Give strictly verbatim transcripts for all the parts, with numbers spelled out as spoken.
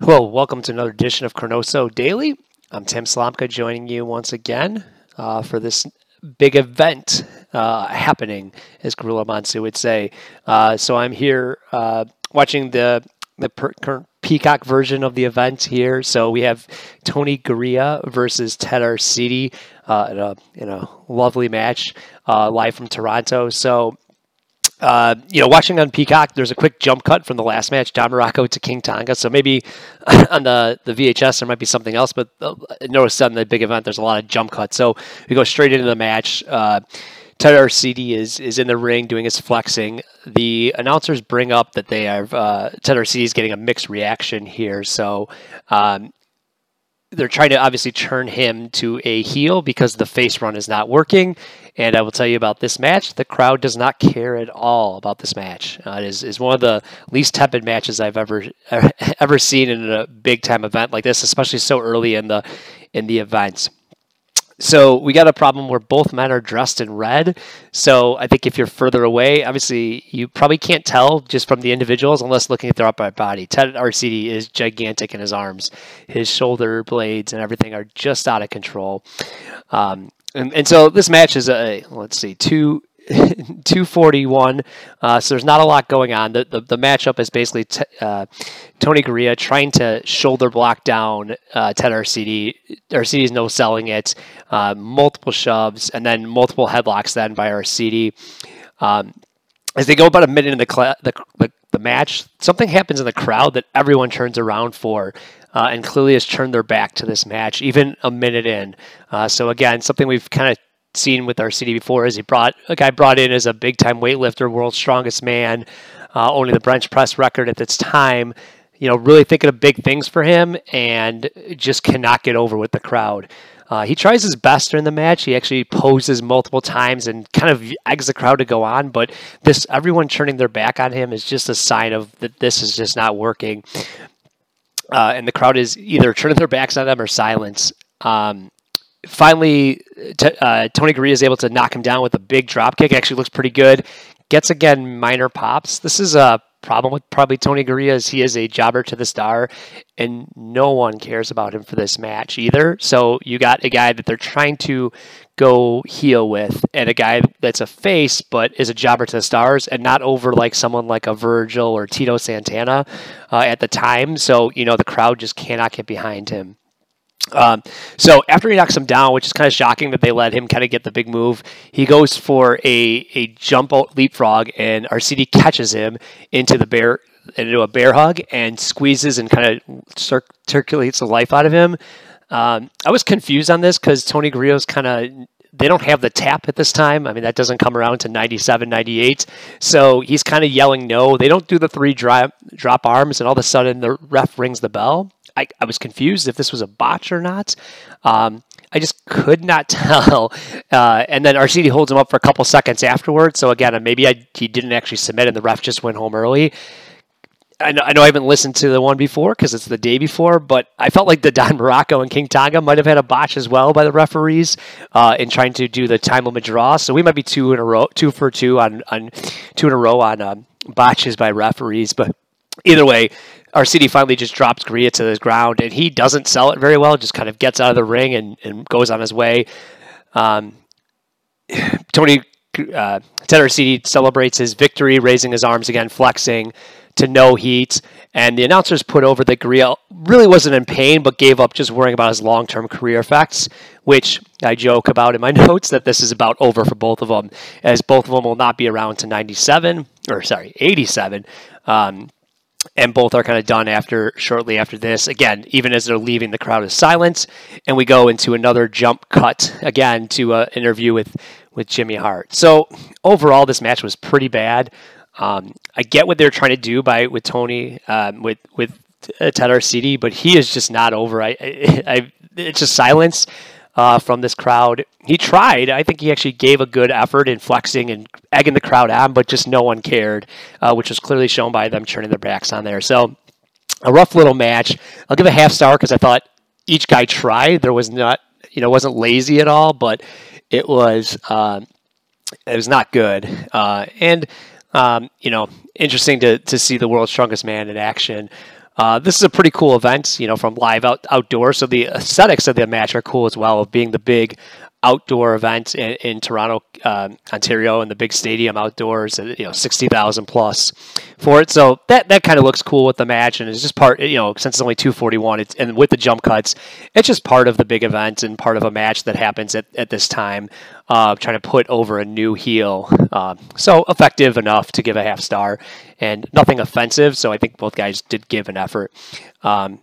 Hello, welcome to another edition of ChroNoSo Daily. I'm Tim Slomka, joining you once again uh, for this big event uh, happening, as Gorilla Monsoon would say. Uh, so I'm here uh, watching the the per- current Peacock version of the event here. So we have Tony Garea versus Ted Arcidi uh, in a in a lovely match uh, live from Toronto. So. Uh, you know, watching on Peacock, there's a quick jump cut from the last match, Don Muraco to King Tonga. So maybe on the, the V H S, there might be something else, but notice on the big event, there's a lot of jump cuts. So we go straight into the match. Uh, Ted Arcidi is, is in the ring doing his flexing. The announcers bring up that they have, uh, Ted Arcidi is getting a mixed reaction here. So, um, they're trying to obviously turn him to a heel because the face run is not working. And I will tell you about this match. The crowd does not care at all about this match. Uh, it is, is one of the least tepid matches I've ever ever seen in a big time event like this, especially so early in the in the events. So we got a problem where both men are dressed in red. So I think if you're further away, obviously you probably can't tell just from the individuals unless looking at their upper body. Ted Arcidi is gigantic in his arms. His shoulder blades and everything are just out of control. Um, and, and so this match is a, let's see, two... two forty-one, uh, so there's not a lot going on. The the, the matchup is basically t- uh, Tony Garea trying to shoulder block down uh, Ted Arcidi. Arcidi's no selling it, uh, multiple shoves, and then multiple headlocks then by Arcidi. Um, as they go about a minute in the, cl- the, the the match, something happens in the crowd that everyone turns around for. Uh, and clearly has turned their back to this match, even a minute in. Uh, so again, something we've kind of seen with Arcidi before is he brought a guy brought in as a big time weightlifter, world's strongest man, uh, owning the bench press record at this time, you know, really thinking of big things for him and just cannot get over with the crowd. Uh, he tries his best during the match. He actually poses multiple times and kind of eggs the crowd to go on. But this, everyone turning their back on him is just a sign of that this is just not working. Uh, and the crowd is either turning their backs on him or silence. Um, Finally, t- uh, Tony Garea is able to knock him down with a big drop kick. It actually looks pretty good. Gets, again, minor pops. This is a problem with probably Tony Garea is he is a jobber to the star, and no one cares about him for this match either. So you got a guy that they're trying to go heel with and a guy that's a face but is a jobber to the stars and not over like someone like a Virgil or Tito Santana uh, at the time. So, you know, the crowd just cannot get behind him. Um, so after he knocks him down, which is kind of shocking that they let him kind of get the big move, he goes for a, a jump leapfrog and Arcidi catches him into the bear, into a bear hug and squeezes and kind of cir- circulates the life out of him. Um, I was confused on this because Tony Garea's kind of, they don't have the tap at this time. I mean, that doesn't come around to ninety-seven, ninety-eight. So he's kind of yelling no. They don't do the three drop, drop arms and all of a sudden the ref rings the bell. I, I was confused if this was a botch or not. Um, I just could not tell. Uh, and then Arcidi holds him up for a couple seconds afterwards. So again, maybe I, he didn't actually submit and the ref just went home early. I know I, know I haven't listened to the one before because it's the day before, but I felt like the Don Muraco and King Tonga might have had a botch as well by the referees uh, in trying to do the time limit draw. So we might be two in a row, two for two on, on two in a row on um, botches by referees. But either way, Arcidi finally just drops Garea to the ground, and he doesn't sell it very well, just kind of gets out of the ring and, and goes on his way. Um, Tony uh, Ted Arcidi celebrates his victory, raising his arms again, flexing to no heat, and the announcers put over that Garea really wasn't in pain, but gave up just worrying about his long-term career effects, which I joke about in my notes that this is about over for both of them, as both of them will not be around to ninety-seven, or sorry, eighty-seven, um, and both are kind of done after shortly after this. Again, even as they're leaving, the crowd is silent, and we go into another jump cut again to an interview with, with Jimmy Hart. So overall, this match was pretty bad. Um, I get what they're trying to do by with Tony um, with with Ted Arcidi, but he is just not over. I, I, I it's just silence uh, from this crowd. He tried. I think he actually gave a good effort in flexing and egging the crowd on, but just no one cared, uh, which was clearly shown by them turning their backs on there. So a rough little match. I'll give a half star because I thought each guy tried. There was not, you know, wasn't lazy at all, but it was uh, it was not good. Uh, and um, you know, interesting to to see the world's strongest man in action. Uh, this is a pretty cool event, you know, from live out, outdoors. So the aesthetics of the match are cool as well, of being the big outdoor event in, in Toronto, uh, Ontario, and the big stadium outdoors, you know, sixty thousand plus for it. So that, that kind of looks cool with the match, and it's just part, you know, since it's only two forty-one, it's, and with the jump cuts, it's just part of the big event and part of a match that happens at, at this time, uh, trying to put over a new heel. Uh, so effective enough to give a half star, and nothing offensive. So I think both guys did give an effort. Um,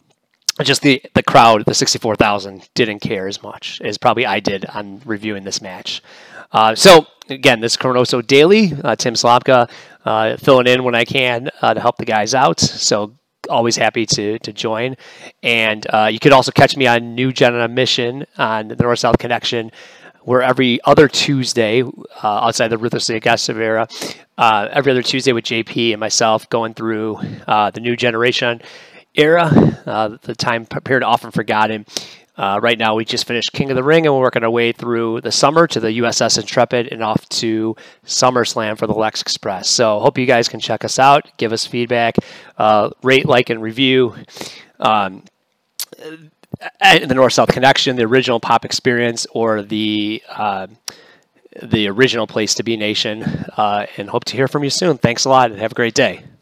Just the, the crowd, the sixty-four thousand, didn't care as much as probably I did on reviewing this match. Uh, so, again, this is ChroNoSo Daily. Uh, Tim Slomka uh, filling in when I can uh, to help the guys out. So, always happy to to join. And uh, you could also catch me on New Gen on a Mission on the North-South Connection, where every other Tuesday, uh, outside the Ruthless Aggression era, uh, every other Tuesday with J P and myself going through uh, the new generation era, uh, the time period often forgotten. Uh, right now, we just finished King of the Ring, and we're working our way through the summer to the U S S Intrepid and off to SummerSlam for the Lex Express. So hope you guys can check us out, give us feedback, uh, rate, like, and review. Um, the North-South Connection, the original Pop Experience, or the uh, the original Place to Be Nation, uh, and hope to hear from you soon. Thanks a lot, and have a great day.